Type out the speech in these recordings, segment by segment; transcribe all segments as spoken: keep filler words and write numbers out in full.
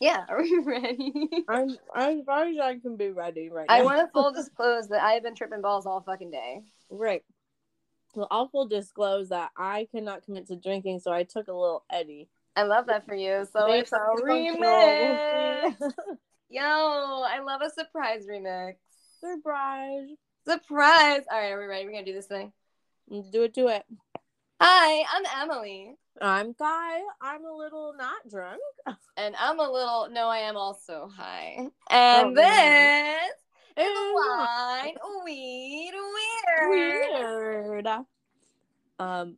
Yeah, are we ready? I'm, I'm as far as I can be ready right now. I want to full disclose that I have been tripping balls all fucking day. Right. Well, I'll full disclose that I cannot commit to drinking, so I took a little Eddie. I love that for you. So it's a remix. Yo, I love a surprise remix. Surprise. Surprise. All right, are we ready? We're going to do this thing. Let's do it, do it. Hi, I'm Emily. I'm Ky. I'm a little not drunk. And I'm a little, no, I am also high. And oh, this is Wine, Weed, Weird. Weird. Um,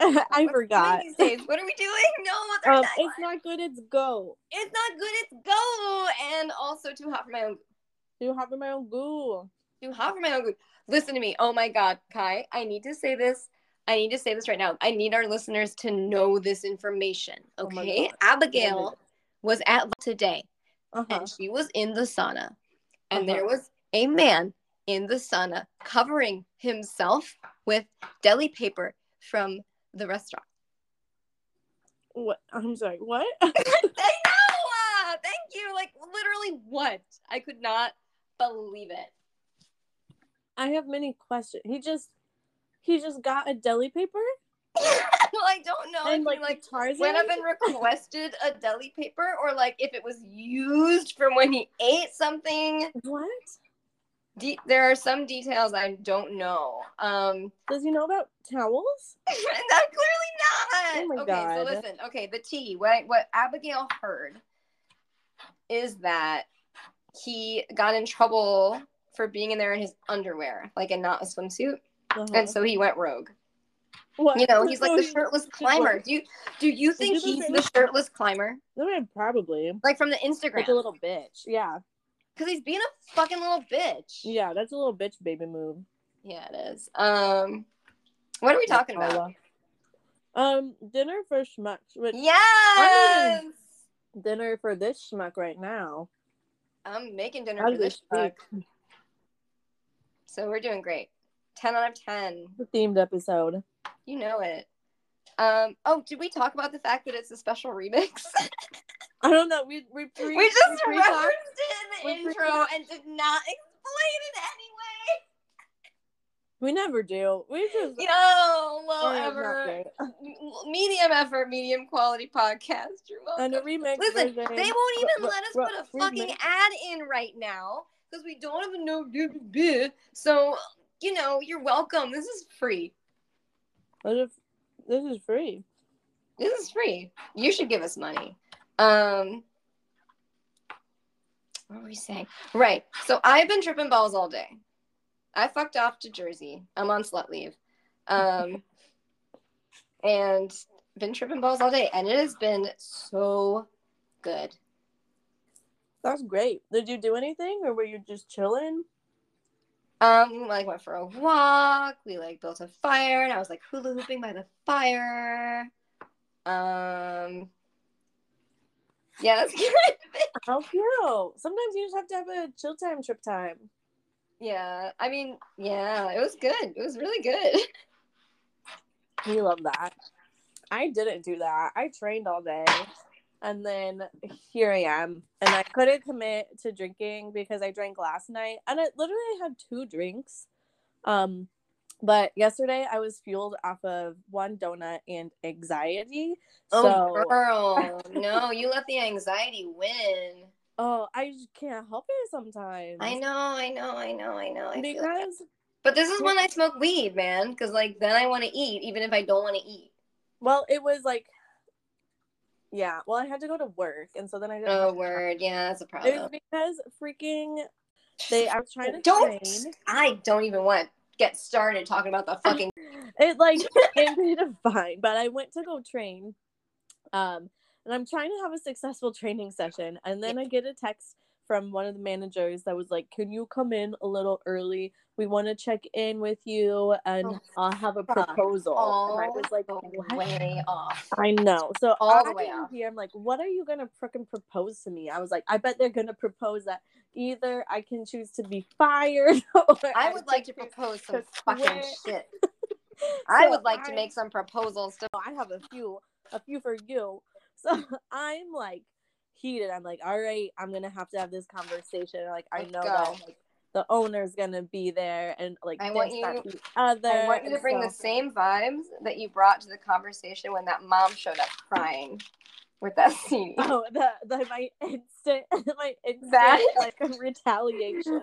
I What's forgot. What are we doing? No, what's our um, It's not good, it's go. It's not good, it's go. And also too hot for my own. Too hot for my own goo. Too hot for my own goo. Listen to me. Oh my God, Ky. I need to say this. I need to say this right now. I need our listeners to know this information, okay? Oh Abigail was at today, uh-huh. and she was in the sauna, and uh-huh. there was a man in the sauna covering himself with deli paper from the restaurant. What? I'm sorry, what? I know! Uh, thank you! Like, literally what? I could not believe it. I have many questions. He just... He just got a deli paper? Well, I don't know. And, like, like Tarzan? Went up and requested a deli paper, or like if it was used from when he ate something. What? De- there are some details I don't know. Um, Does he know about towels? Not clearly not. Oh my okay, God. So listen. Okay, the tea. What what Abigail heard is that he got in trouble for being in there in his underwear, like and not a swimsuit. Uh-huh. And so he went rogue. What? You know, he's like the shirtless climber. Do you do you think he's the shirtless climber? I mean, probably. Like from the Instagram. Like a little bitch. Yeah. Because he's being a fucking little bitch. Yeah, that's a little bitch baby move. Yeah, it is. Um, what are we talking about? Um, dinner for schmucks. Which yes! Dinner for this schmuck right now. I'm making dinner for this schmuck. So we're doing great. ten out of ten. The themed episode. You know it. Um. Oh, did we talk about the fact that it's a special remix? I don't know. We we, pre- we just we referenced talked. it in the we intro pre- and did not explain it anyway. We never do. We just... You know, low ever. Medium effort, medium quality podcast. You're welcome. And a remix. Listen, they won't even r- let us r- put a fucking remix. ad in right now because we don't even know. So... You know, you're welcome. This is free. What if this is free? This is free. You should give us money. Um, what were we saying? Right. So I've been tripping balls all day. I fucked off to Jersey. I'm on slut leave. Um, and been tripping balls all day. And it has been so good. That's great. Did you do anything or were you just chilling? Um, we, like, went for a walk, we, like, built a fire, and I was, like, hula-hooping by the fire. Um, yeah, that's good. How cute. Sometimes you just have to have a chill time, trip time. Yeah, I mean, yeah, it was good. It was really good. We love that. I didn't do that. I trained all day, and then here I am. And I couldn't commit to drinking because I drank last night. And I literally had two drinks. Um, but yesterday I was fueled off of one donut and anxiety. Oh, so... girl. No, you let the anxiety win. Oh, I just can't help it sometimes. I know, I know, I know, I know. I because... feel like but this is when I smoke weed, man. Because, like, then I want to eat even if I don't want to eat. Well, it was, like, yeah, well, I had to go to work, and so then I didn't. Oh, word, yeah, that's a problem. It was because freaking, they I was trying to don't. Train. I don't even want to get started talking about the fucking. It like ended up fine, but I went to go train, um, and I'm trying to have a successful training session, and then I get a text from one of the managers that was like, "Can you come in a little early? We want to check in with you, and oh, I'll have a proposal." All and I was like, the way off. I know. So all the way off. Here, I'm like, "What are you gonna frickin' propose to me?" I was like, "I bet they're gonna propose that either I can choose to be fired, or I would I like to propose some to fucking shit. I would like I, to make some proposals. To- I have a few, a few for you." So I'm like. heated. I'm like, all right, I'm gonna have to have this conversation. Like, Let's I know go. that like, the owner's gonna be there, and like I want you, each other. I want you to bring so, the same vibes that you brought to the conversation when that mom showed up crying with that scene. Oh, the, the my instant, my instant that? like retaliation.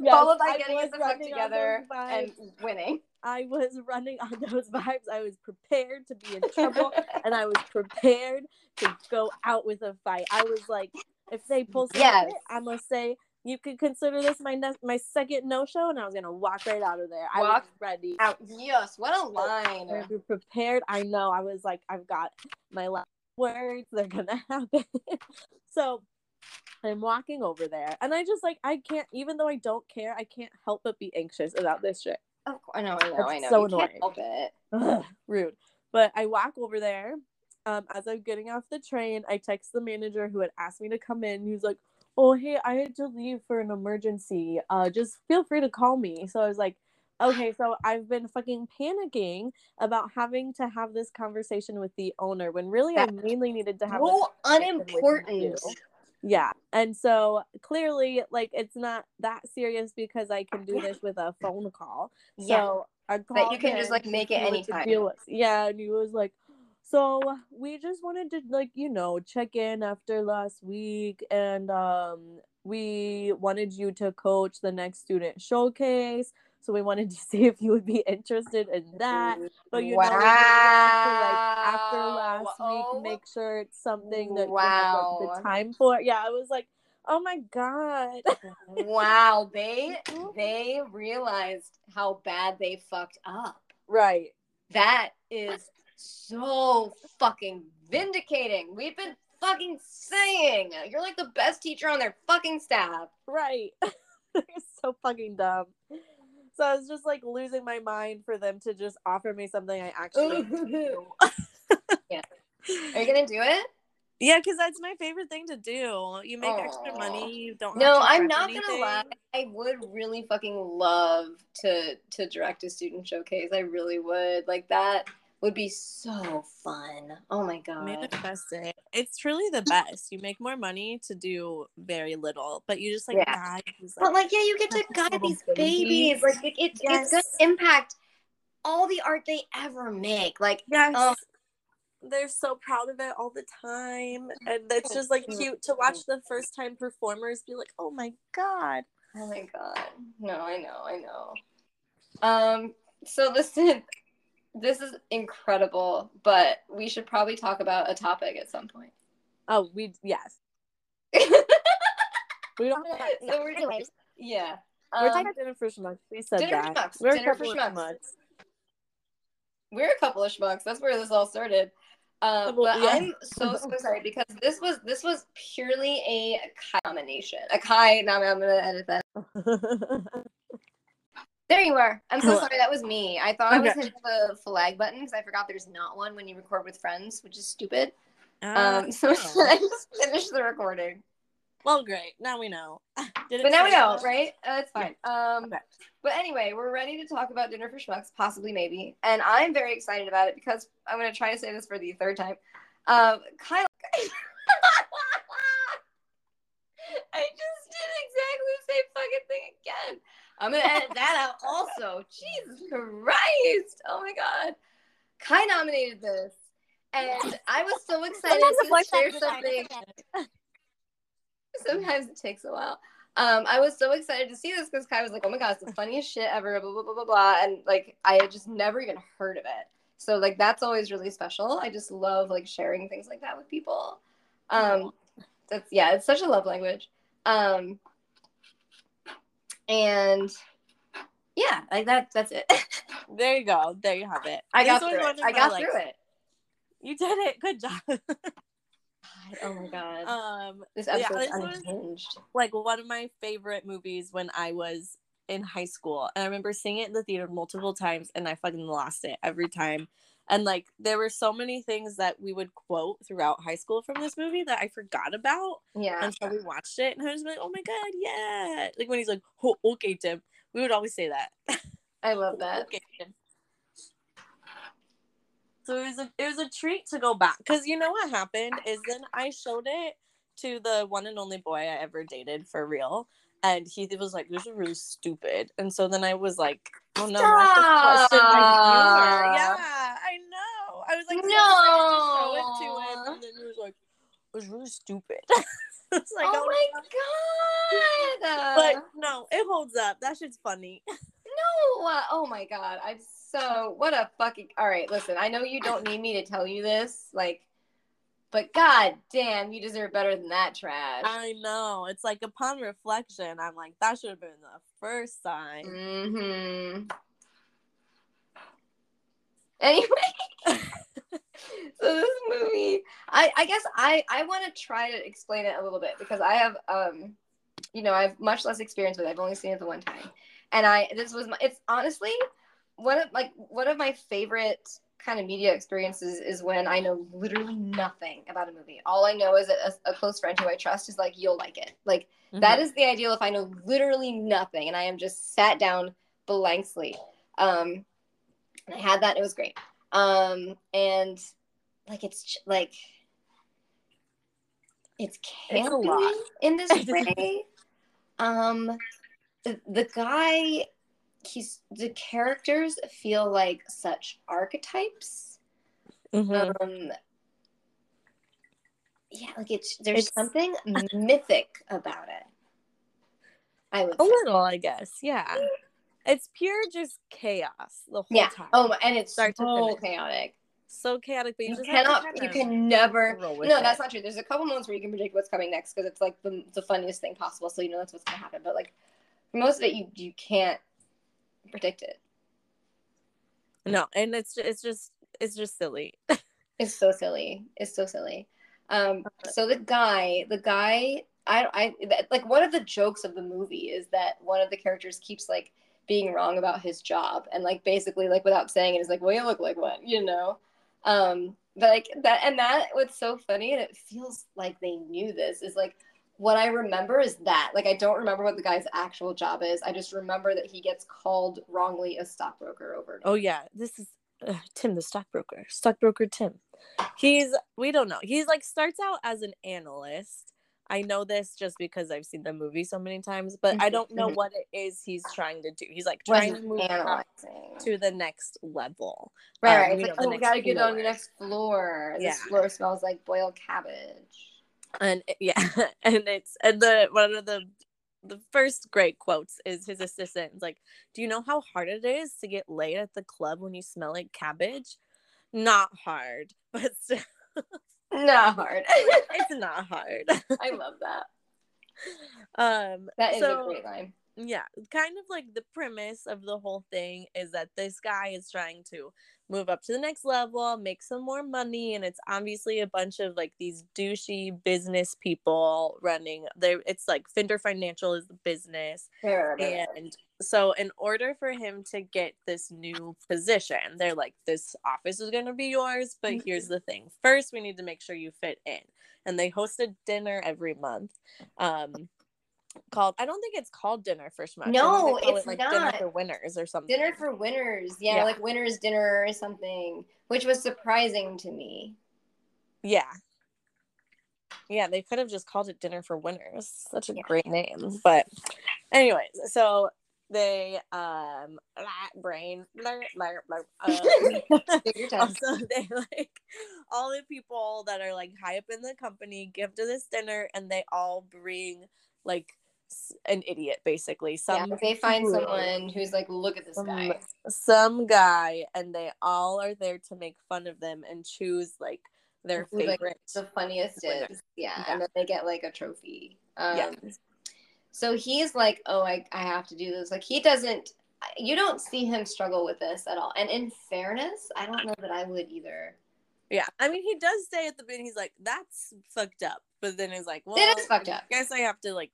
Yes, followed by getting us the fuck together and winning. I was running on those vibes. I was prepared to be in trouble, and I was prepared to go out with a fight. I was like, if they pull something, yes. I'm gonna say, you could consider this my ne- my second no-show, and I was gonna walk right out of there. Walk I was ready. Out. Yes, what a line. I was prepared. I know. I was like, I've got my last words. They're gonna happen. So I'm walking over there, and I just like I can't. Even though I don't care, I can't help but be anxious about this shit. Oh, I know, I know, I know. So annoying. Can't help it. Ugh, rude. But I walk over there. Um, as I'm getting off the train, I text the manager who had asked me to come in. He was like, "Oh, hey, I had to leave for an emergency. Uh, just feel free to call me." So I was like, "Okay." So I've been fucking panicking about having to have this conversation with the owner when really that I mainly needed to have. Oh, unimportant. Yeah, and so clearly, like, it's not that serious because I can do this with a phone call. Yeah. So I called But you can just, like, make it anytime. Yeah, and he was like, so we just wanted to, like, you know, check in after last week, and um, we wanted you to coach the next student showcase, so we wanted to see if you would be interested in that. But, you wow. know, we have to, like, after last oh. week, make sure it's something that wow. you have like, the time for. Yeah, I was like, oh, my God. Wow. They they realized how bad they fucked up. Right. That is so fucking vindicating. We've been fucking saying you're, like, the best teacher on their fucking staff. Right. They're so fucking dumb. So I was just, like, losing my mind for them to just offer me something I actually do. Yeah. Are you going to do it? Yeah, because that's my favorite thing to do. You make Aww. extra money. You don't No, have to I'm not going to lie. I would really fucking love to to direct a student showcase. I really would. Like, that would be so fun. Oh, my God. Manifest it. It's truly the best. You make more money to do very little, but you just, like, yeah. guide. These, like, but, like, yeah, you get to guide these babies. babies. Like, it, it, yes. It's going to impact all the art they ever make. Like, yes. um, they're so proud of it all the time. And it's just, like, cute to watch the first-time performers be like, oh, my God. Oh, my God. No, I know. I know. Um. So, listen. This is incredible, but we should probably talk about a topic at some point. Oh, we yes. we don't. Have that. So we're anyways. Yeah, we're um, talking about dinner for schmucks. We said dinner that. For schmucks. We're dinner a couple for schmucks. schmucks. We're a couple of schmucks. That's where this all started. Um, but yeah. I'm so so sorry because this was this was purely a Ky nomination. A Ky nom. I'm gonna edit that. There you are. I'm so sorry. That was me. I thought okay. I was hitting the flag button because I forgot there's not one when you record with friends, which is stupid. Uh, um, so no. I just finished the recording. Well, great. Now we know. Did but now we know, much? right? Uh, it's fine. Yeah. Um, okay. But anyway, we're ready to talk about Dinner for Schmucks, possibly, maybe. And I'm very excited about it because I'm going to try to say this for the third time. Um, Kyle. I just did exactly the same fucking thing again. I'm going to edit that out also. Jesus Christ. Oh, my God. Ky nominated this. And I was so excited to share something. Sometimes it takes a while. Um, I was so excited to see this because Ky was like, oh, my God, it's the funniest shit ever, blah, blah, blah, blah, blah. And, like, I had just never even heard of it. So, like, that's always really special. I just love, like, sharing things like that with people. Um, that's, yeah, it's such a love language. Um And yeah, like that. That's it. There you go. There you have it. I got through it. I got through it. You did it. Good job. God, oh my God. Um, this episode is unhinged. Like one of my favorite movies when I was in high school, and I remember seeing it in the theater multiple times, and I fucking lost it every time. And like there were so many things that we would quote throughout high school from this movie that I forgot about. Yeah. Until we watched it, and I was like, "Oh my God, yeah!" Like when he's like, oh, "Okay, Tim," we would always say that. I love that. Okay, Tim. So it was a, it was a treat to go back, because you know what happened is then I showed it to the one and only boy I ever dated for real, and he was like, "This is really stupid." And so then I was like, "Oh no, not the question, my humor." Yeah, I know. I was like, "No, I show it to him," and then he was like, "It was really stupid." It's like, oh, oh my god! But no, it holds up. That shit's funny. No, uh, oh my god! I'm so what a fucking. All right, listen. I know you don't need me to tell you this, like, but god damn, you deserve better than that trash. I know. It's like upon reflection, I'm like, that should have been the first sign. Mm-hmm. Anyway. So this movie, I, I guess I, I want to try to explain it a little bit, because I have, um, you know, I have much less experience with it. I've only seen it the one time. And I, this was, my, it's honestly, one of, like, one of my favorite kind of media experiences is when I know literally nothing about a movie. All I know is that a, a close friend who I trust is like, you'll like it. Like, mm-hmm. that is the ideal if I know literally nothing and I am just sat down blank slate. Um, and I had that, it was great. Um, and, like, it's, like, it's campy in this way. um, the, the guy, he's, the characters feel like such archetypes. Mm-hmm. Um, yeah, like, it's, there's it's, something mythic about it. I would A say. little, I guess, yeah. It's pure just chaos the whole yeah. time. Oh, and it's Start so chaotic. So chaotic, but you, you just cannot, you can never, no, it. that's not true. There's a couple moments where you can predict what's coming next, because it's like the, the funniest thing possible, so you know that's what's going to happen. But like, for most of it, you you can't predict it. No, and it's it's just, it's just silly. It's so silly. It's so silly. Um, so the guy, the guy, I, I, like, one of the jokes of the movie is that one of the characters keeps, like, being wrong about his job, and like basically like without saying it is like, well, you look like one, you know, um but like that, and that what's so funny, and it feels like they knew this, is like what I remember is that, like, I don't remember what the guy's actual job is. I just remember that he gets called wrongly a stockbroker over and over. Oh yeah, this is uh, Tim the stockbroker stockbroker Tim. He's we don't know he's like starts out as an analyst. I know this just because I've seen the movie so many times, but I don't know what it is he's trying to do. He's like trying to move up to the next level. Right. Um, it's like, know, oh, we got to get on the next floor. Yeah. This floor smells like boiled cabbage. And yeah, and it's and the one of the the first great quotes is his assistant is like, "Do you know how hard it is to get laid at the club when you smell like cabbage? Not hard, but still." Not hard. It's not hard. I love that. Um, that is so, a great line. Yeah, kind of like the premise of the whole thing is that this guy is trying to move up to the next level, make some more money, and it's obviously a bunch of like these douchey business people running. They it's like Finder Financial is the business, yeah, and yeah. So in order for him to get this new position, they're like, this office is going to be yours, but mm-hmm. here's the thing. First, we need to make sure you fit in. And they host a dinner every month um, called, I don't think it's called Dinner for Schmucks. No, it's it, like, not. Dinner for Winners or something. Dinner for Winners. Yeah, yeah, like Winners Dinner or something, which was surprising to me. Yeah. Yeah, they could have just called it Dinner for Winners. Such a yeah. great name. But anyways, so... They um blah, brain blah, blah, blah, uh, also they like all the people that are like high up in the company give to this dinner, and they all bring like an idiot basically. Some yeah, they find guru, someone who's like, look at this some, guy, some guy, and they all are there to make fun of them and choose like their Who, favorite, like, the funniest winner. is yeah, yeah, and then they get like a trophy. Um, yeah. So he's like, oh, I, I have to do this. Like, he doesn't, you don't see him struggle with this at all. And in fairness, I don't know that I would either. Yeah. I mean, he does say at the beginning, he's like, that's fucked up. But then he's like, well, it is fucked up. I guess I have to, like,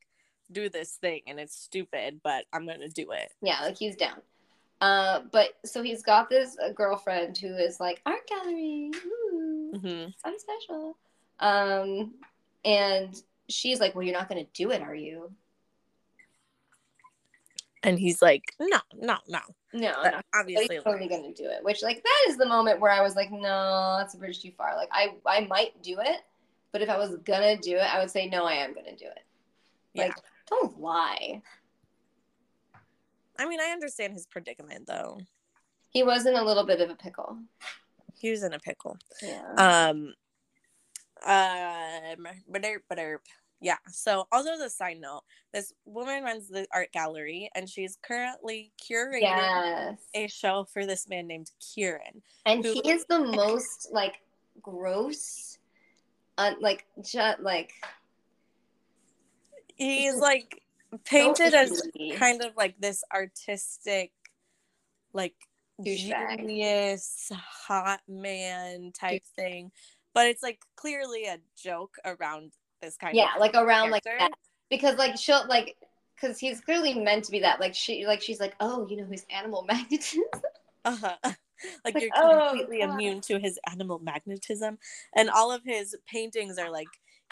do this thing. And it's stupid, but I'm going to do it. Yeah, like, he's down. Uh, but so he's got this girlfriend who is like, art gallery. Ooh, mm-hmm. I'm special. Um, and she's like, well, you're not going to do it, are you? And he's like, no, no, no. No, but no. Obviously, he's totally going to do it. Which, like, that is the moment where I was like, no, that's a bridge too far. Like, I, I might do it, but if I was going to do it, I would say, no, I am going to do it. Like, yeah. Don't lie. I mean, I understand his predicament, though. He was in a little bit of a pickle. He was in a pickle. Yeah. Um. Uh. But yeah. So, also as a side note, this woman runs the art gallery, and she's currently curating yes. a show for this man named Kieran. And who- he is the most like gross, uh, like just like he's like painted so as kind of like this artistic, like. Genius hot man type thing, but it's like clearly a joke around this kind yeah, of yeah like around character. Like that, because like she'll like because he's clearly meant to be that like she like she's like oh you know his animal magnetism uh-huh like, like you're completely oh, immune to his animal magnetism, and all of his paintings are like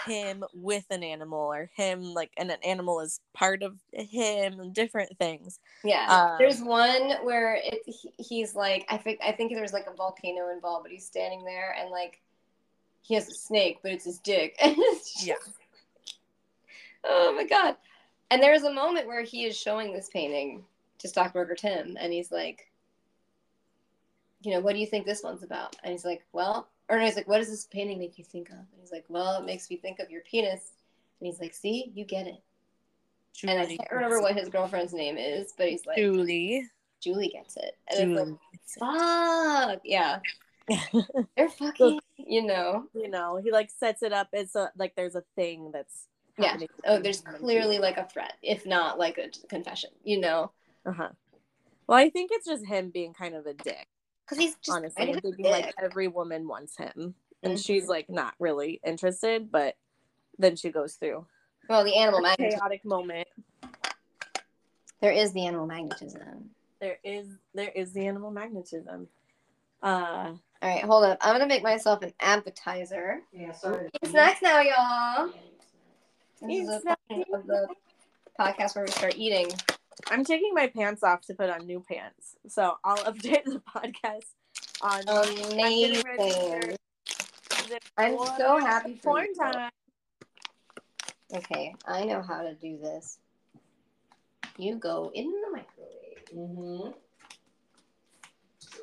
him with an animal or him like and an animal is part of him and different things. Yeah. Um, there's one where it, he, he's like I think I think there's like a volcano involved, but he's standing there and like he has a snake, but it's his dick. And it's just, yeah. Oh my god. And there's a moment where he is showing this painting to Stockbroker Tim and he's like, you know, what do you think this one's about? And he's like, well, Or no, he's like, what does this painting make you think of? And he's like, well, it makes me think of your penis. And he's like, see, you get it. Julie and I can't remember what his girlfriend's name is, but he's like, Julie. Julie gets it. And Julie. It's like, fuck. Yeah. They're fucking, you know. You know, he like sets it up. It's a, like there's a thing that's happening. Yeah. Oh, there's clearly like a threat, if not like a confession, you know. Uh-huh. Well, I think it's just him being kind of a dick. Because he's just honestly, I think like every woman wants him, and mm-hmm. she's like not really interested, but then she goes through. Well, the animal magnetism. Chaotic moment. There is the animal magnetism. There is there is the animal magnetism. Uh, all right, hold up. I'm gonna make myself an appetizer. Yeah, sorry. Eat snacks now, y'all. This is the point of the podcast where we start eating. I'm taking my pants off to put on new pants, so I'll update the podcast on. Amazing! I'm so happy for porn you. Time. Okay, I know how to do this. You go in the microwave. Mm-hmm.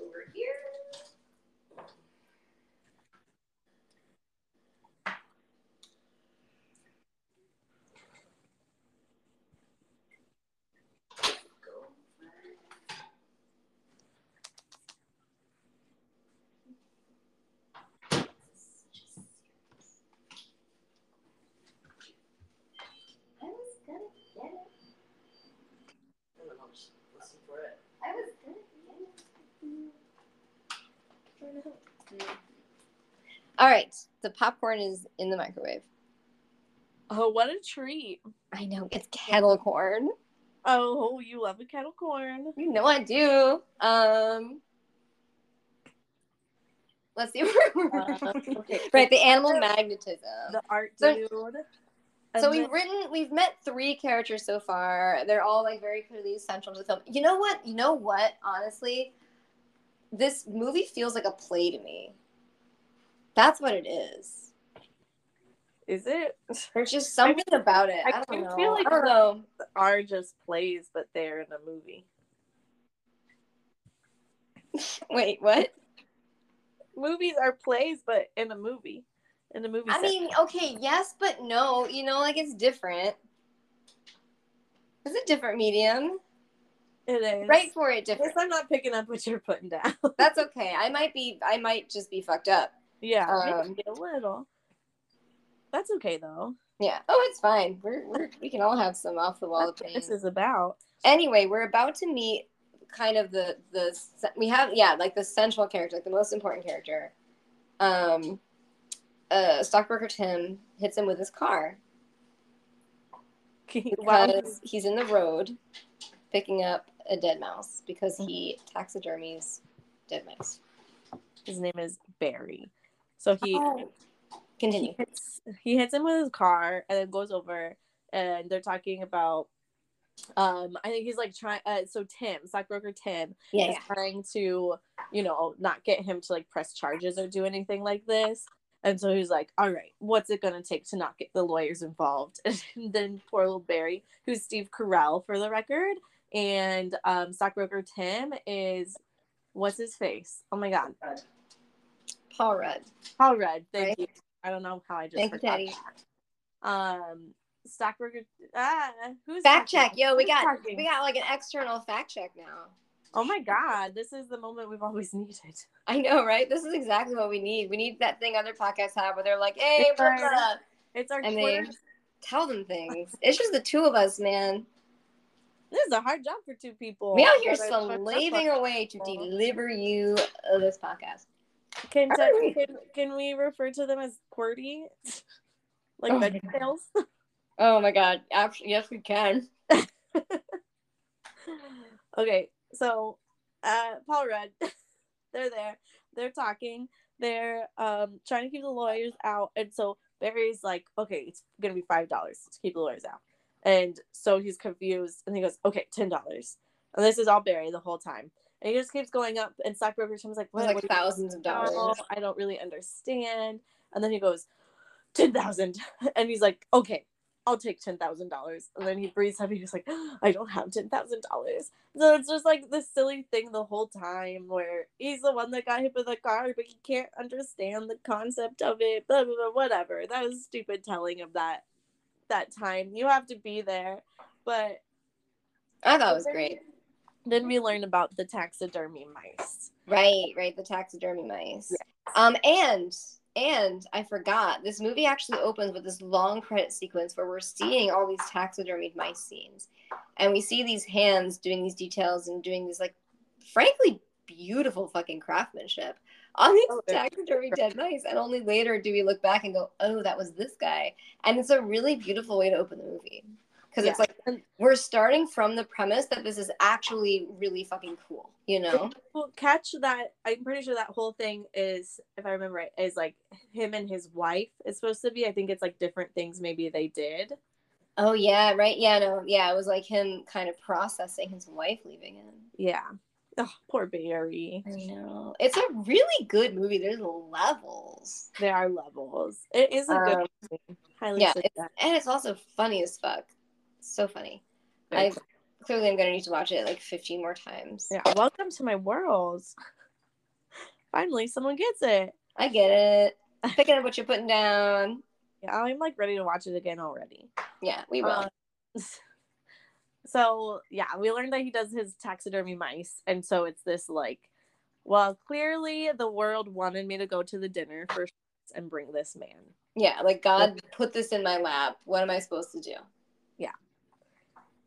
Over here. All right, the popcorn is in the microwave. Oh, what a treat. I know, it's kettle corn. Oh, you love a kettle corn. You know I do. Um, let's see. Uh, okay. Right, the animal magnetism. The art dude. So we've written, we've met three characters so far. They're all like very clearly central to the film. You know what? You know what? Honestly, this movie feels like a play to me. That's what it is. Is it? There's just something I mean, about it. I, I don't know. Feel like I don't know. Are just plays, but they're in a movie. Wait, what? Movies are plays, but in a movie. In the movie I set. Mean, okay, yes, but no. You know, like, it's different. It's a different medium. It is. Right for it different. Yes, I'm not picking up what you're putting down. That's okay. I might be, I might just be fucked up. Yeah, um, a little. That's okay, though. Yeah. Oh, it's fine. We're, we're we can all have some off-the-wall opinions. That's what this is about. Anyway, we're about to meet kind of the, the, we have, yeah, like, the central character, like, the most important character. Um... Uh, Stockbroker Tim hits him with his car because wow. he's in the road picking up a dead mouse because he taxidermies dead mice. His name is Barry. So he oh. continue. He hits, he hits him with his car and then goes over and they're talking about Um, I think he's like trying. Uh, so Tim, stockbroker Tim, yeah, is yeah. trying to, you know, not get him to like press charges or do anything like this. And so he's like, all right, what's it going to take to not get the lawyers involved? And then poor little Barry, who's Steve Carell for the record, and um, stockbroker Tim is, what's his face? Oh my God. Paul Rudd. Paul Rudd. Thank right? you. I don't know how I just Thank forgot. You, Daddy. Um, stockbroker. Ah, who's fact talking? check? Yo, we who's got talking? we got like an external fact check now. Oh my God, this is the moment we've always needed. I know, right? This is exactly what we need. We need that thing other podcasts have where they're like, "Hey, it's what's our, up?" It's our and Twitter. They tell them things. It's just the two of us, man. This is a hard job for two people. We out here slaving away to deliver you this podcast. Can, t- can can we refer to them as QWERTY? Like veggie oh tails? Oh my God. Actually, yes, we can. Okay, so uh, Paul Rudd, they're there. They're talking. They're um, trying to keep the lawyers out. And so Barry's like, okay, it's going to be five dollars to keep the lawyers out. And so he's confused. And he goes, okay, ten dollars. And this is all Barry the whole time. And he just keeps going up, and stockbroker Tim's like, well, like what thousands of dollars. dollars. I don't really understand. And then he goes, ten thousand, and he's like, okay, I'll take ten thousand dollars. And then he breathes heavy. He's like, I don't have ten thousand dollars. So it's just like this silly thing the whole time, where he's the one that got hit with a car, but he can't understand the concept of it. Blah blah blah. Whatever. That was stupid telling of that that time. You have to be there, but I thought it was great. Then we learn about the taxidermy mice. Right, right, the taxidermy mice. Yes. Um, and and I forgot, this movie actually opens with this long credit sequence where we're seeing all these taxidermied mice scenes. And we see these hands doing these details and doing these, like, frankly, beautiful fucking craftsmanship on these oh, taxidermy dead mice. And only later do we look back and go, oh, that was this guy. And it's a really beautiful way to open the movie. Because yeah. it's like, we're starting from the premise that this is actually really fucking cool, you know? Well, catch that. I'm pretty sure that whole thing is, if I remember right, is like him and his wife is supposed to be. I think it's like different things maybe they did. Oh, yeah, right? Yeah, no, yeah. It was like him kind of processing his wife leaving him. Yeah. Oh, poor Barry. I know. It's a really good movie. There's levels. There are levels. It is a um, good movie. Highly yeah, it's, and it's also funny as fuck. So funny. I clearly I'm gonna need to watch it like fifteen more times. Yeah, welcome to my world. Finally, someone gets it. I get it. Picking up what you're putting down. Yeah, I'm like ready to watch it again already. Yeah, we will. Um, so yeah, we learned that he does his taxidermy mice, and so it's this like, well, clearly the world wanted me to go to the dinner for and bring this man. Yeah, like God put this in my lap. What am I supposed to do? Yeah.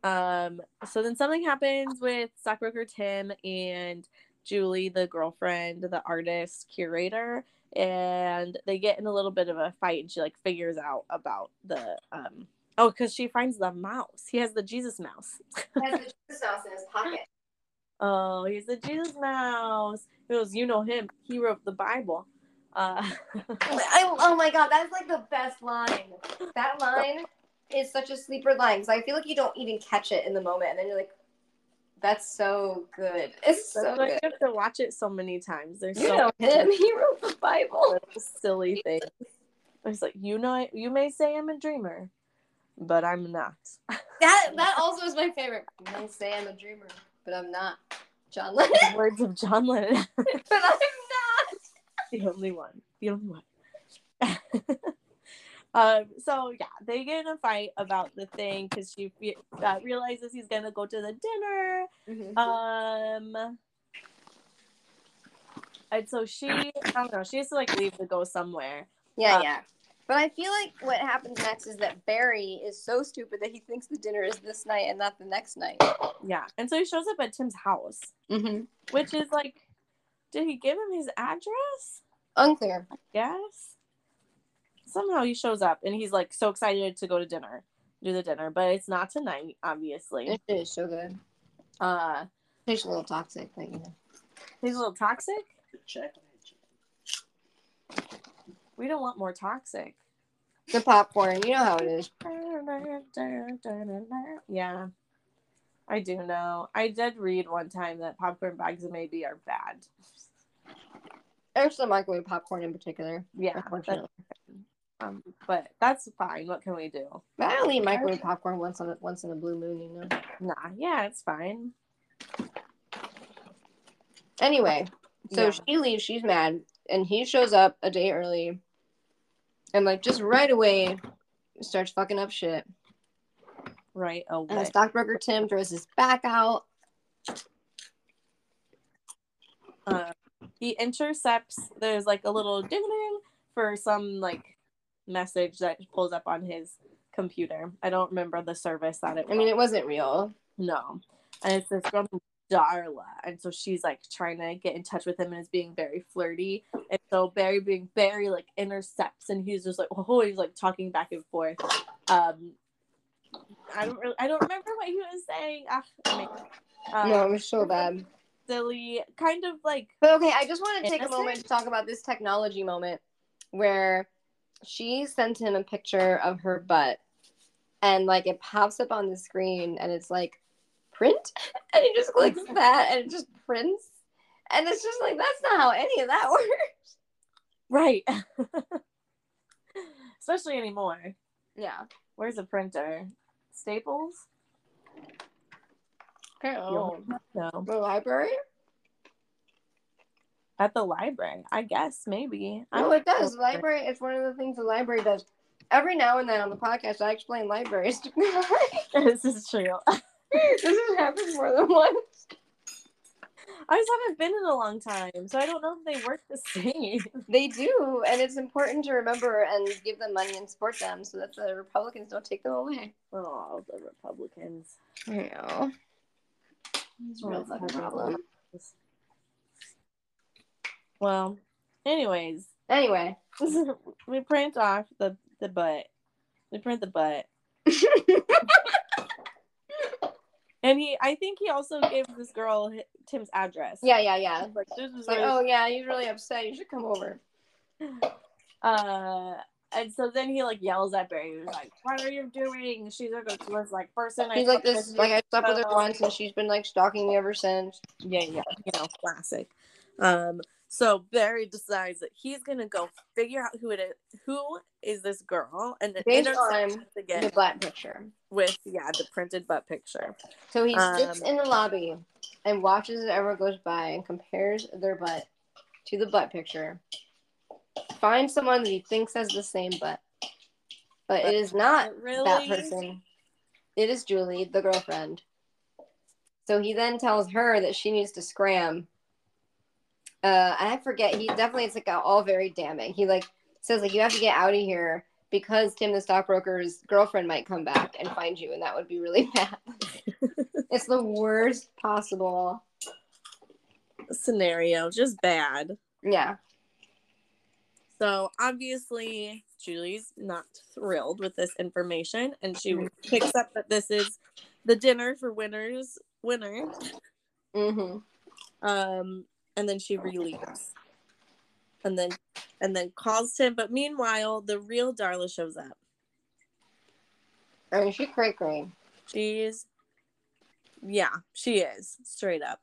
Um, so then something happens with stockbroker Tim and Julie, the girlfriend, the artist curator, and they get in a little bit of a fight, and she like figures out about the um oh, because she finds the mouse. He has the Jesus mouse. He has the Jesus mouse in his pocket. Oh, he's the Jesus mouse. He goes, you know him. He wrote the Bible. Uh I, oh my God, that's like the best line. That line is such a sleeper line, so I feel like you don't even catch it in the moment, and then you're like, "That's so good." It's so good. You have to watch it so many times. There's you so know him. He wrote the Bible. Silly thing. It's like you know, you may say I'm a dreamer, but I'm not. That that also is my favorite. You may say I'm a dreamer, but I'm not. John Lennon. The words of John Lennon. But I'm not. The only one. The only one. Um, so, yeah, they get in a fight about the thing because she re- uh, realizes he's going to go to the dinner. Mm-hmm. Um, and so she, I don't know, she has to, like, leave to go somewhere. Yeah, um, yeah. But I feel like what happens next is that Barry is so stupid that he thinks the dinner is this night and not the next night. Yeah, and so he shows up at Tim's house, mm-hmm. which is, like, did he give him his address? Unclear. I guess. Somehow he shows up, and he's, like, so excited to go to dinner, do the dinner. But it's not tonight, obviously. It is so good. Uh, he's a little toxic, but, you know. He's a little toxic? Check. We don't want more toxic. The popcorn. You know how it is. Yeah. I do know. I did read one time that popcorn bags of maybe are bad. There's some microwave popcorn in particular. Yeah. That's, um, but that's fine. What can we do? I only eat microwave popcorn once on a, once in a blue moon, you know. Nah, yeah, it's fine. Anyway, so yeah. She leaves. She's mad, and he shows up a day early, and like just right away starts fucking up shit. Right away. And stockbroker Tim throws his back out. Uh, he intercepts. There's like a little ding-ding for some like message that pulls up on his computer. I don't remember the service that it was. I mean, it wasn't real. No, and it's this girl named Darla, and so she's like trying to get in touch with him and is being very flirty, and so Barry being Barry like intercepts, and he's just like, oh, he's like talking back and forth. Um, I don't really, I don't remember what he was saying. Ah, um, no, it was so bad. Silly, kind of like. But okay, I just want to take innocent. a moment to talk about this technology moment where she sent him a picture of her butt, and like it pops up on the screen, and it's like print, and he just clicks that, and it just prints, and it's just like that's not how any of that works, right? Especially anymore. Yeah. Where's the printer? Staples? Oh. No. The library? At the library, I guess, maybe. No, it does. The library, it's one of the things the library does. Every now and then on the podcast, I explain libraries. This is true. This has happened more than once. I just haven't been in a long time, so I don't know if they work the same. They do, and it's important to remember and give them money and support them so that the Republicans don't take them away. Oh, the Republicans. Yeah. It's a real fucking problem. Well, anyways. Anyway. We print off the, the butt. We print the butt. And he, I think he also gave this girl Tim's address. Yeah, yeah, yeah. Like, this was like, oh yeah, he's really upset. You should come over. Uh, and so then he like yells at Barry. He was like, "What are you doing? She's like the worst like person." He's like this, like I slept with her once, and she's been like stalking me ever since. Yeah, yeah, you know, classic. Um, so Barry decides that he's gonna go figure out who it is. Who is this girl? And then intercept again the butt picture with yeah the printed butt picture. So he sits um, in the lobby and watches as everyone goes by and compares their butt to the butt picture. Finds someone that he thinks has the same butt, but, but it is not really? that person. It is Julie, the girlfriend. So he then tells her that she needs to scram. Uh, and I forget, he definitely, it's like all very damning. He like says like, you have to get out of here because Tim the stockbroker's girlfriend might come back and find you, and that would be really bad. It's the worst possible scenario, just bad. Yeah. So obviously Julie's not thrilled with this information, and she picks up that this is the dinner for winners winners. Mm-hmm. Um. And then she releaves, and then and then calls him. But meanwhile, the real Darla shows up. I mean, she cray cray. She's, yeah, she is straight up.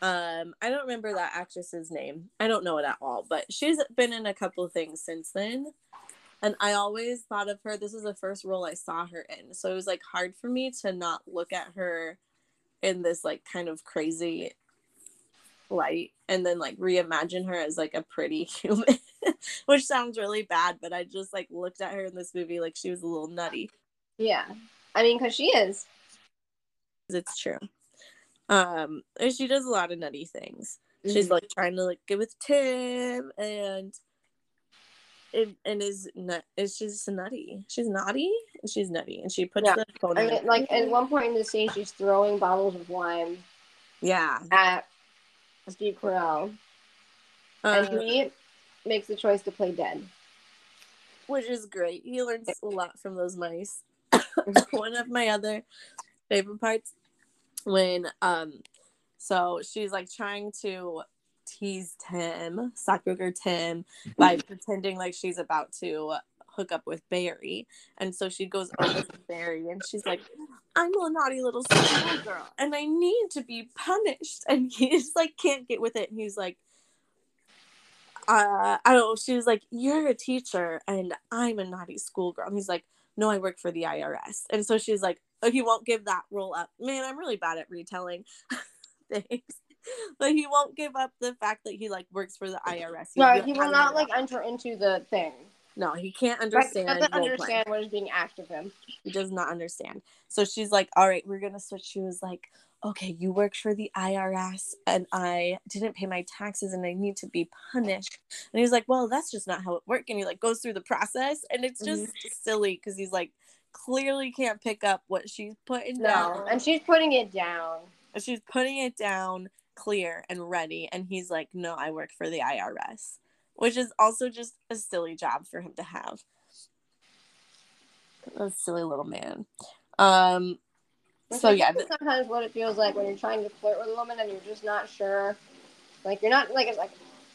Um, I don't remember that actress's name. I don't know it at all. But she's been in a couple of things since then, and I always thought of her. This is the first role I saw her in, so it was like hard for me to not look at her in this like kind of crazy light, and then like reimagine her as like a pretty human, which sounds really bad, but I just like looked at her in this movie like she was a little nutty. Yeah, I mean, because she is. It's true. Um, and she does a lot of nutty things. Mm-hmm. She's like trying to like get with Tim, and it, and is nut. Is she's nutty? She's naughty and she's nutty, and she puts yeah. the phone. I mean, in like at one point in the scene, she's throwing bottles of wine. Yeah. At Steve Carell, um, and he makes the choice to play dead, which is great. He learns a lot from those mice. One of my other favorite parts when um so she's like trying to tease Tim, stockbroker Tim, by pretending like she's about to hook up with Barry, and so she goes over to Barry and she's like, I'm a naughty little girl and I need to be punished. And he just like can't get with it. And he's like, uh, I don't know. She was like, you're a teacher and I'm a naughty schoolgirl. And he's like, no, I work for the I R S. And so she's like, oh, he won't give that roll up. Man, I'm really bad at retelling things. But he won't give up the fact that he like works for the I R S. He no, he will not like enter into the thing. No, he can't understand. He doesn't understand what is being asked of him. He does not understand. So she's like, all right, we're going to switch. She was like, okay, you work for the I R S and I didn't pay my taxes and I need to be punished. And he's like, well, that's just not how it worked. And he like goes through the process and it's just mm-hmm. silly because he's like clearly can't pick up what she's putting no, down. And she's putting it down. And she's putting it down clear and ready. And he's like, no, I work for the I R S. Which is also just a silly job for him to have. A silly little man. Um, so, yeah. Th- sometimes what it feels like when you're trying to flirt with a woman and you're just not sure. Like, you're not, like, it's like,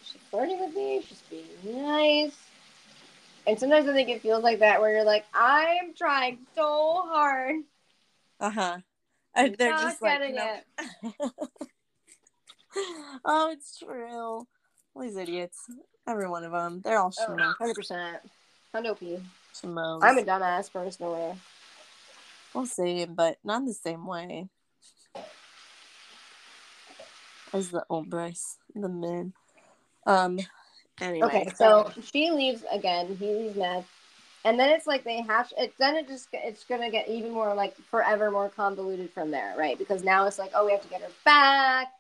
she's flirting with me? She's being nice? And sometimes I think it feels like that where you're like, I'm trying so hard. Uh-huh. And they're just like, you know. Oh, it's true. All these idiots. Every one of them. They're all schmucks. Oh, one hundred percent. one hundred percent. Schmucks. I'm a dumbass personally. We'll see, but not the same way as the old Bryce. The men. Um, anyway. Okay, so she leaves again. He leaves mad. And then it's like they have to, it, then it just, it's going to get even more, like, forever more convoluted from there, right? Because now it's like, oh, we have to get her back.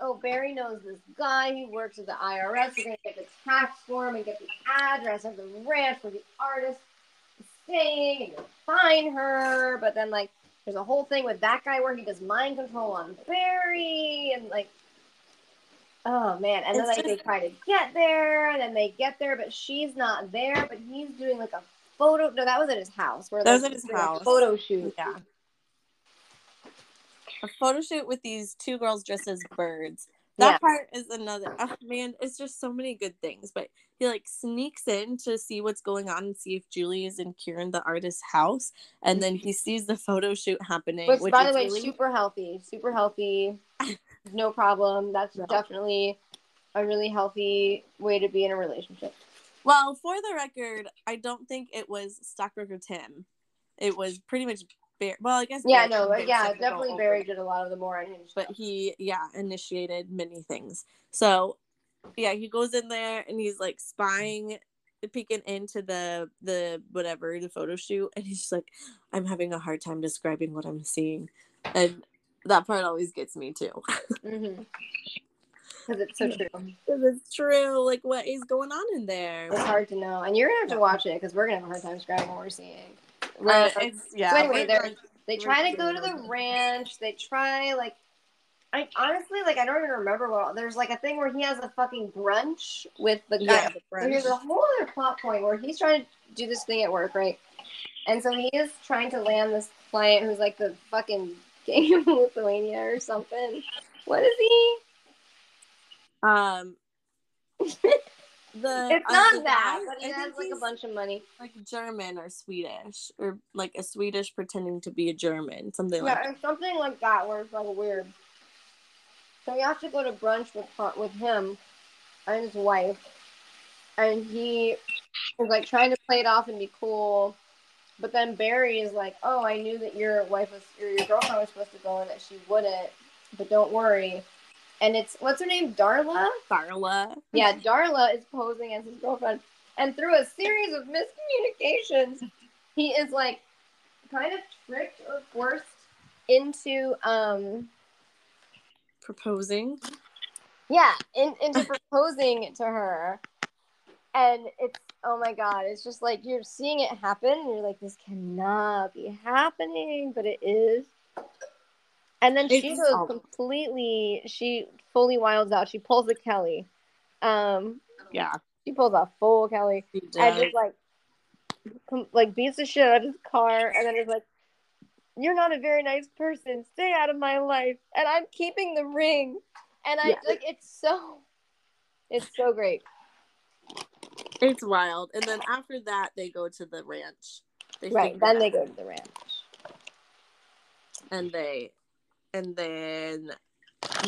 Oh, Barry knows this guy. He works at the I R S. We're going to get the tax form and get the address of the ranch where the artist is staying and you'll find her. But then, like, there's a whole thing with that guy where he does mind control on Barry. And, like, oh, man. And then, like, they try to get there. And then they get there, but she's not there. But he's doing, like, a photo. No, that was at his house. Where, like, that was at his house. A photo shoot. Yeah. A photo shoot with these two girls dressed as birds. That yeah. part is another. Oh, man, it's just so many good things. But he like sneaks in to see what's going on and see if Julie is in Kieran the artist's house. And then he sees the photo shoot happening. Which, which by the way, really... super healthy. Super healthy. No problem. That's no. definitely a really healthy way to be in a relationship. Well, for the record, I don't think it was Stockbroker Tim. It was pretty much... Bear, well, I guess. Yeah, Barry no, but yeah, definitely Barry did a lot of the more unhinged stuff. But he, yeah, initiated many things. So, yeah, he goes in there and he's like spying, peeking into the the whatever the photo shoot, and he's just like, "I'm having a hard time describing what I'm seeing," and that part always gets me too. Mm-hmm. Because it's so true. Because it's true. Like, what is going on in there? It's hard to know, and you're gonna have to watch it because we're gonna have a hard time describing what we're seeing. Right. Um, it's, yeah. So anyway, like, they try to go to the ranch. They try like, I honestly like I don't even remember what. There's like a thing where he has a fucking brunch with the guy. Yeah, the brunch. There's a whole other plot point where he's trying to do this thing at work, right? And so he is trying to land this client who's like the fucking king of Lithuania or something. What is he? Um. The, it's not uh, that, guy, but he I has like a bunch of money. Like German or Swedish, or like a Swedish pretending to be a German, something yeah, like that. Yeah, something like that where it's like weird. So we have to go to brunch with with him and his wife, and he is like trying to play it off and be cool, but then Barry is like, "Oh, I knew that your wife was or your girlfriend was supposed to go and that she wouldn't, but don't worry." And it's, what's her name? Darla? Darla. Yeah, Darla is posing as his girlfriend. And through a series of miscommunications, he is, like, kind of tricked or forced into, um... proposing? Yeah, in, into proposing to her. And it's, oh my god, it's just, like, you're seeing it happen, and you're like, this cannot be happening, but it is. And then she goes completely, she fully wilds out. She pulls the Kelly. Um, yeah. She pulls a full Kelly. And just like, com- like beats the shit out of his car. And then is like, you're not a very nice person. Stay out of my life. And I'm keeping the ring. And I yeah. like, it's so, it's so great. It's wild. And then after that, they go to the ranch. They right. Then they go to the ranch. and they and then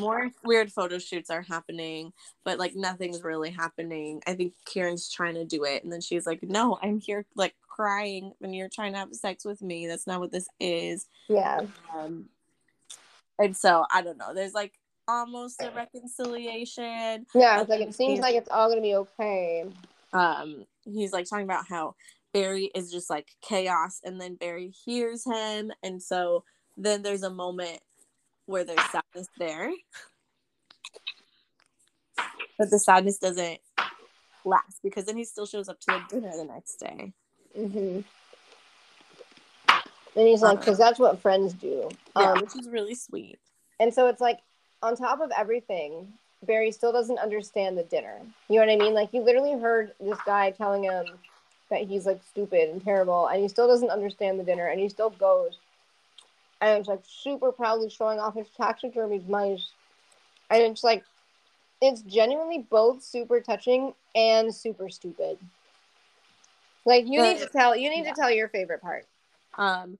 more weird photo shoots are happening, but like nothing's really happening. I think Kieran's trying to do it, and then she's like, no, I'm here like crying when you're trying to have sex with me. That's not what this is. Yeah. Um, and so I don't know, there's like almost a reconciliation. Yeah, it's like it seems like it's all gonna be okay. Um, he's like talking about how Barry is just like chaos, and then Barry hears him, and so then there's a moment where there's sadness there, but the sadness doesn't last because then he still shows up to the dinner the next day. Mm-hmm. And he's like, because that's what friends do. Yeah, um, which is really sweet. And so it's like, on top of everything, Barry still doesn't understand the dinner. You know what I mean? Like, he literally heard this guy telling him that he's, like, stupid and terrible, and he still doesn't understand the dinner, and he still goes, and it's, like, super proudly showing off his taxidermy mice. And it's, like, it's genuinely both super touching and super stupid. Like, you but, need to tell, you need yeah. to tell your favorite part. Um...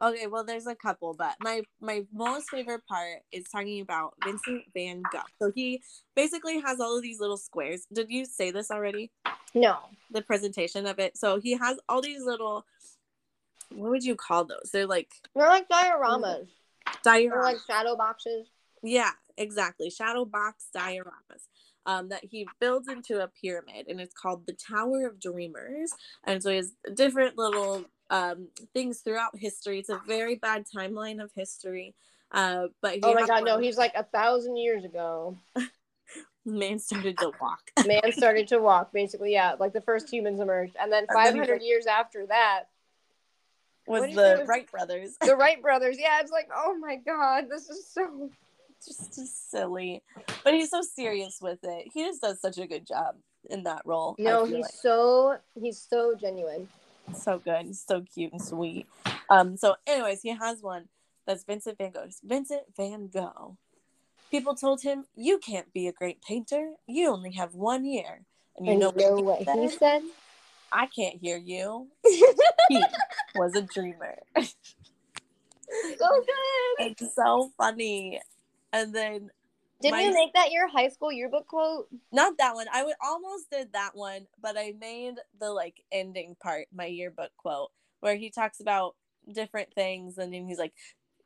Okay, well, there's a couple, but my, my most favorite part is talking about Vincent Van Gogh. So he basically has all of these little squares. Did you say this already? No. The presentation of it. So he has all these little, what would you call those? They're like... They're like dioramas. Dioramas. They're like shadow boxes. Yeah, exactly. Shadow box dioramas. Um, that he builds into a pyramid, and it's called the Tower of Dreamers. And so he has different little um, things throughout history. It's a very bad timeline of history. Uh, but he oh my God, one... no, he's like a thousand years ago. Man started to walk. Man started to walk, basically, yeah. Like the first humans emerged. And then five hundred years after that was the Wright brothers. The Wright brothers, yeah. It's like, oh my God, this is so... Just, just silly, but he's so serious with it. He just does such a good job in that role. No, he's like. so he's so genuine, so good, so cute and sweet. Um, so anyways, he has one that's Vincent Van Gogh's. Vincent Van Gogh. People told him, "You can't be a great painter. You only have one ear." And you and know you what, he, what said? he said? I can't hear you. He was a dreamer. So good. It's so funny. And then did you make that your high school yearbook quote? Not that one. I would almost did that one, but I made the like ending part my yearbook quote, where he talks about different things, and then he's like,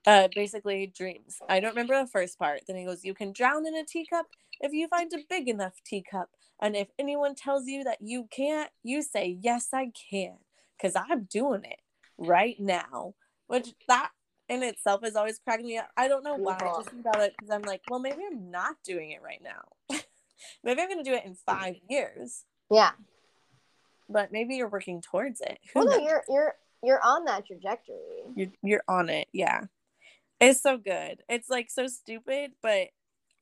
uh, basically dreams. I don't remember the first part. Then he goes, "You can drown in a teacup if you find a big enough teacup, and if anyone tells you that you can't, you say yes, I can, because I'm doing it right now." Which that. In itself is always cracking me up. I don't know why. I just think about it because I'm like, well, maybe I'm not doing it right now. Maybe I'm going to do it in five years. Yeah. But maybe you're working towards it. Who well, knows? no, you're you're you're on that trajectory. You're you're on it. Yeah. It's so good. It's like so stupid, but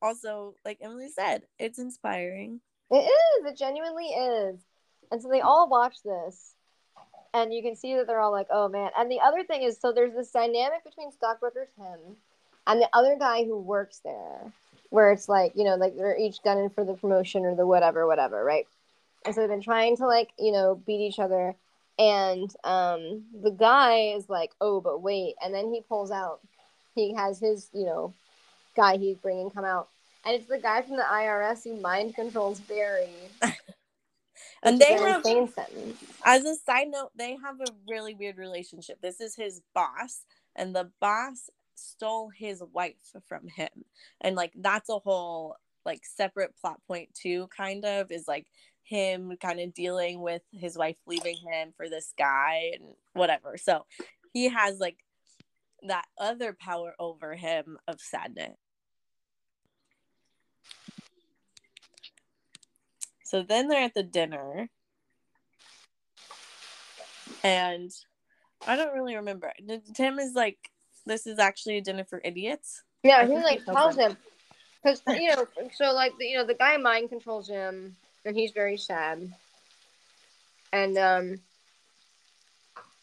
also, like Emily said, it's inspiring. It is. It genuinely is. And so they all watch this. And you can see that they're all like, oh, man. And the other thing is, so there's this dynamic between Stockbroker's him and the other guy who works there, where it's like, you know, like they're each gunning for the promotion or the whatever, whatever, right? And so they've been trying to, like, you know, beat each other. And um, the guy is like, oh, but wait. And then he pulls out. He has his, you know, guy he's bringing come out. And it's the guy from the I R S who mind controls Barry. And they have, as a side note, they have a really weird relationship. This is his boss, and the boss stole his wife from him. And, like, that's a whole, like, separate plot point, too, kind of, is, like, him kind of dealing with his wife leaving him for this guy and whatever. So he has, like, that other power over him of sadness. So then they're at the dinner, and I don't really remember. Tim is like, this is actually a dinner for idiots. Yeah, he like tells him, because, you know, so like, the, you know, the guy mind controls him, and he's very sad. And, um,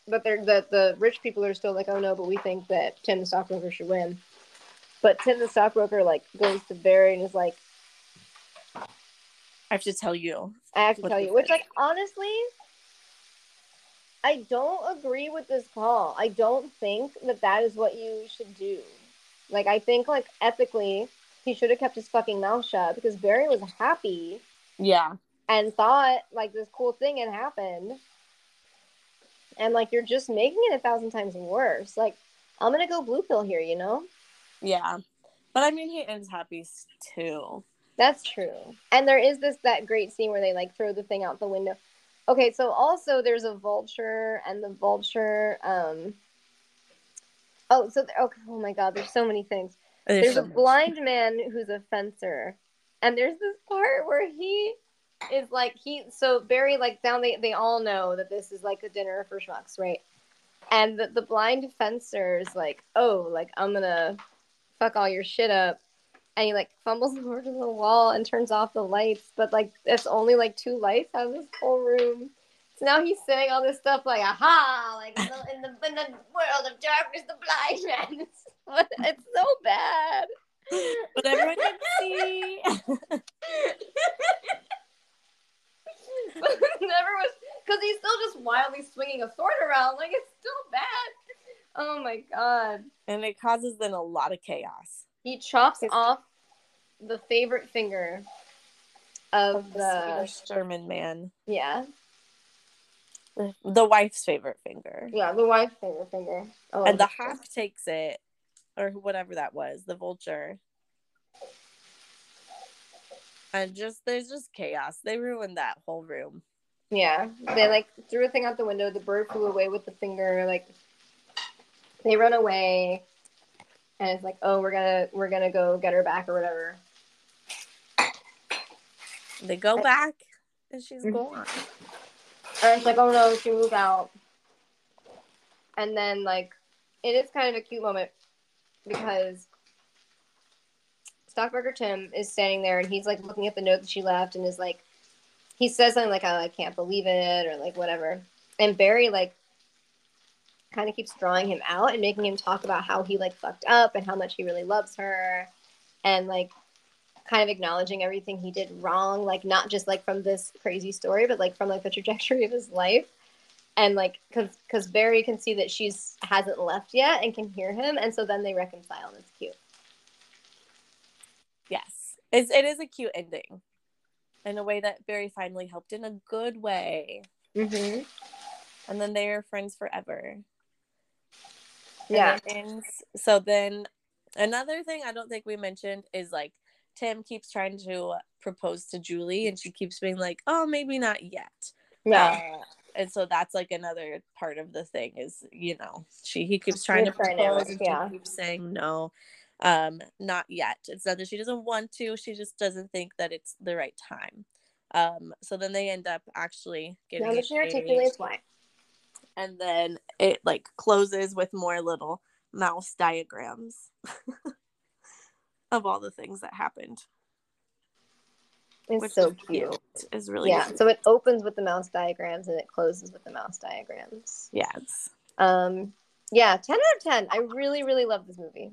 but they're, the, the rich people are still like, oh no, but we think that Tim the stockbroker should win. But Tim the stockbroker, like, goes to Barry and is like, I have to tell you. I have to tell you. Which, like, honestly, I don't agree with this call. I don't think that that is what you should do. Like, I think, like, ethically, he should have kept his fucking mouth shut because Barry was happy. Yeah. And thought, like, this cool thing had happened. And, like, you're just making it a thousand times worse. Like, I'm gonna go blue pill here, you know? Yeah. But, I mean, he is happy, too. That's true. And there is this, that great scene where they, like, throw the thing out the window. Okay, so also there's a vulture, and the vulture, um... Oh, so, th- okay, oh my god, there's so many things. There's, there's so a blind much. man who's a fencer, and there's this part where he is, like, he, so Barry, like, down, they, they all know that this is, like, the dinner for schmucks, right? And the, the blind fencer is, like, oh, like, I'm gonna fuck all your shit up. And he, like, fumbles over to the wall and turns off the lights. But, like, it's only, like, two lights out of this whole room. So now he's saying all this stuff like, aha, like, in the, in the, in the world of darkness, the blind man. It's, it's so bad. But everyone can see. But never was, because he's still just wildly swinging a sword around. Like, it's still bad. Oh, my God. And it causes then a lot of chaos. He chops off the favorite finger of, of the, the Sturman man. Yeah. The, the wife's favorite finger. Yeah, the wife's favorite finger. Oh, and the hawk takes it, or whatever that was, the vulture. And just, there's just chaos. They ruined that whole room. Yeah. They, like, threw a thing out the window. The bird flew away with the finger. Like, they run away. And it's like, oh, we're gonna we're gonna go get her back or whatever. They go back, and she's gone. And it's like, oh no, she moved out. And then, like, it is kind of a cute moment because Stockburger Tim is standing there and he's, like, looking at the note that she left and is like, he says something like, oh, I can't believe it, or, like, whatever. And Barry, like, kind of keeps drawing him out and making him talk about how he, like, fucked up and how much he really loves her, and, like, kind of acknowledging everything he did wrong, like, not just, like, from this crazy story, but, like, from, like, the trajectory of his life. And, like, because because Barry can see that she's hasn't left yet and can hear him, and so then they reconcile. It's cute. Yes, it's, it is a cute ending in a way that Barry finally helped in a good way. Mm-hmm. And then they are friends forever. Yeah. And so then another thing I don't think we mentioned is, like, Tim keeps trying to propose to Julie and she keeps being like, oh, maybe not yet. Yeah. Uh, and so that's, like, another part of the thing is, you know, she he keeps trying You're to propose to, and yeah. she keeps saying no, um, not yet. It's not that she doesn't want to, she just doesn't think that it's the right time. Um, so then they end up actually getting engaged. Now that she articulates why. And then it, like, closes with more little mouse diagrams of all the things that happened. It's Which so is cute. It's really yeah. Cute. So it opens with the mouse diagrams and it closes with the mouse diagrams. Yes. Um. Yeah. Ten out of ten. I really, really love this movie.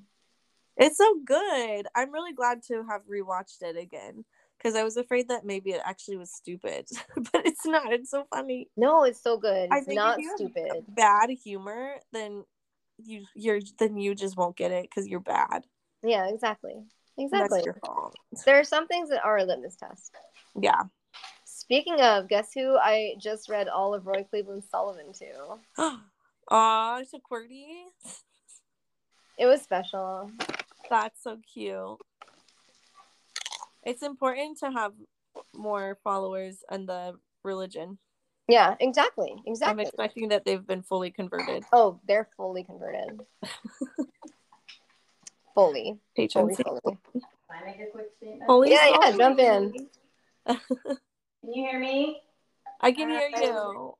It's so good. I'm really glad to have rewatched it again. Because I was afraid that maybe it actually was stupid, but it's not. It's so funny. No, it's so good. It's not stupid. If you have bad humor, then you you're then you just won't get it because you're bad. Yeah, exactly, exactly. That's your fault. There are some things that are a litmus test. Yeah. Speaking of, guess who I just read all of Roy Cleveland Sullivan to? Oh, aw, so quirky. It was special. That's so cute. It's important to have more followers in the religion. Yeah, exactly. Exactly. I'm expecting that they've been fully converted. Oh, they're fully converted. fully. Patrons. Fully, fully. Can I make a quick statement? Fully, yeah, fully. yeah, jump in. Can you hear me? I can uh, hear you.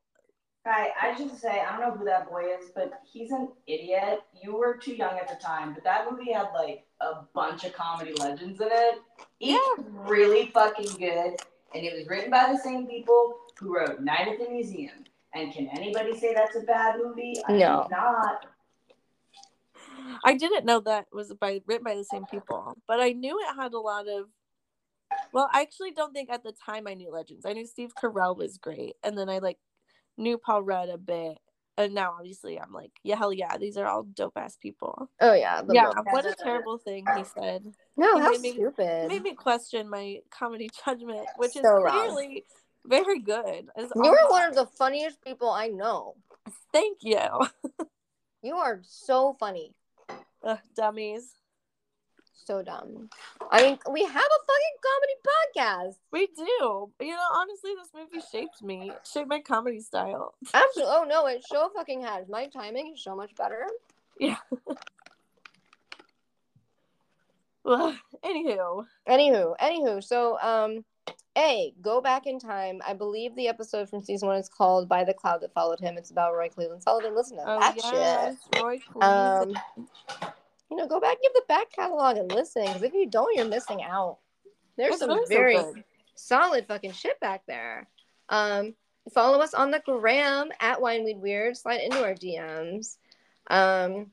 Guy, I should say, I don't know who that boy is, but he's an idiot. You were too young at the time, but that movie had, like, a bunch of comedy legends in it. It's yeah. really fucking good, and it was written by the same people who wrote Night at the Museum. And can anybody say that's a bad movie? I no. think not. I didn't know that was by written by the same people, but I knew it had a lot of... Well, I actually don't think at the time I knew legends. I knew Steve Carell was great, and then I, like, knew Paul Rudd a bit. And now, obviously, I'm like, yeah, hell yeah, these are all dope-ass people. Oh, yeah. Yeah, what a terrible thing he said. No, how stupid. It made me question my comedy judgment, which is clearly very good. You are one of the funniest people I know. Thank you. You are so funny. Ugh, dummies. So dumb. I mean, we have a fucking comedy podcast. We do. You know, honestly, this movie shaped me. It shaped my comedy style. Absolutely. Oh, no, it so fucking has. My timing is so much better. Yeah. Well, anywho. Anywho. Anywho. So, um, A, go back in time. I believe the episode from season one is called By the Cloud That Followed Him. It's about Roy Cleveland Sullivan. Listen to oh, that yes, shit. Roy Cleveland. Um, You know, go back, give the back catalog and listen. Because if you don't, you're missing out. There's That's some very so solid fucking shit back there. Um, follow us on the gram at Wine, Weed, Weird. Slide into our D Ms. Um,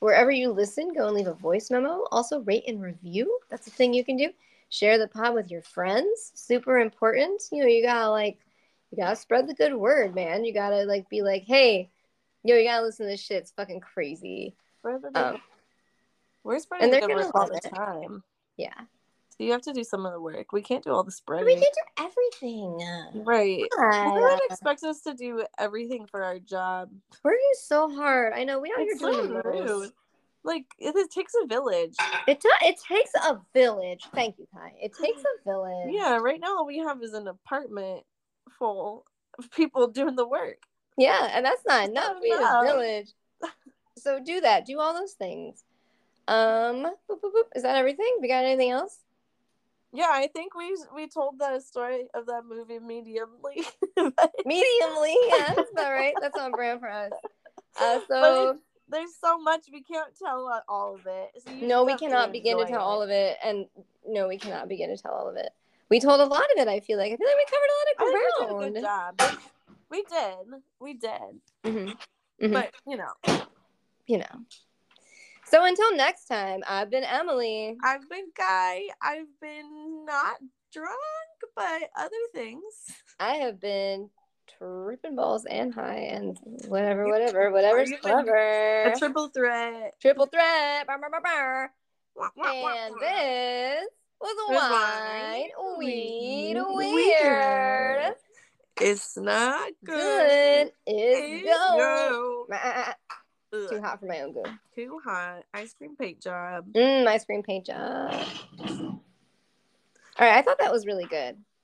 wherever you listen, go and leave a voice memo. Also, rate and review. That's a thing you can do. Share the pod with your friends. Super important. You know, you gotta like, you gotta spread the good word, man. You gotta like be like, hey. Yo, you gotta listen to this shit. It's fucking crazy. Where's um, spreading the word all the time? Yeah. So you have to do some of the work. We can't do all the spreading. We can't do everything. Right. Yeah. Everyone expects us to do everything for our job. We're doing so hard. I know. We know it's you're so doing rude. Like, it, it takes a village. It t- It takes a village. Thank you, Ky. It takes a village. Yeah, right now all we have is an apartment full of people doing the work. Yeah, and that's not enough. We need a village. So do that. Do all those things. Um, boop, boop, boop. Is that everything? We got anything else? Yeah, I think we we told the story of that movie mediumly. But... Mediumly, yeah, that's about right. That's on brand for us. Uh, so there's so much we can't tell all of it. So no, we cannot to begin to tell it. all of it, and no, we cannot begin to tell all of it. We told a lot of it. I feel like I feel like we covered a lot of ground. I think we did a good job. We did. We did. Mm-hmm. Mm-hmm. But, you know. You know. So until next time, I've been Emily. I've been Ky. I've been not drunk, but other things. I have been tripping balls and high and whatever, whatever, whatever's clever. A triple threat. Triple threat. Bar, bar, bar, bar. And this was a wine, weed, weird. It's not good. good. It's go. Too hot for my own good. Too hot. Ice cream paint job. Mmm, ice cream paint job. All right, I thought that was really good.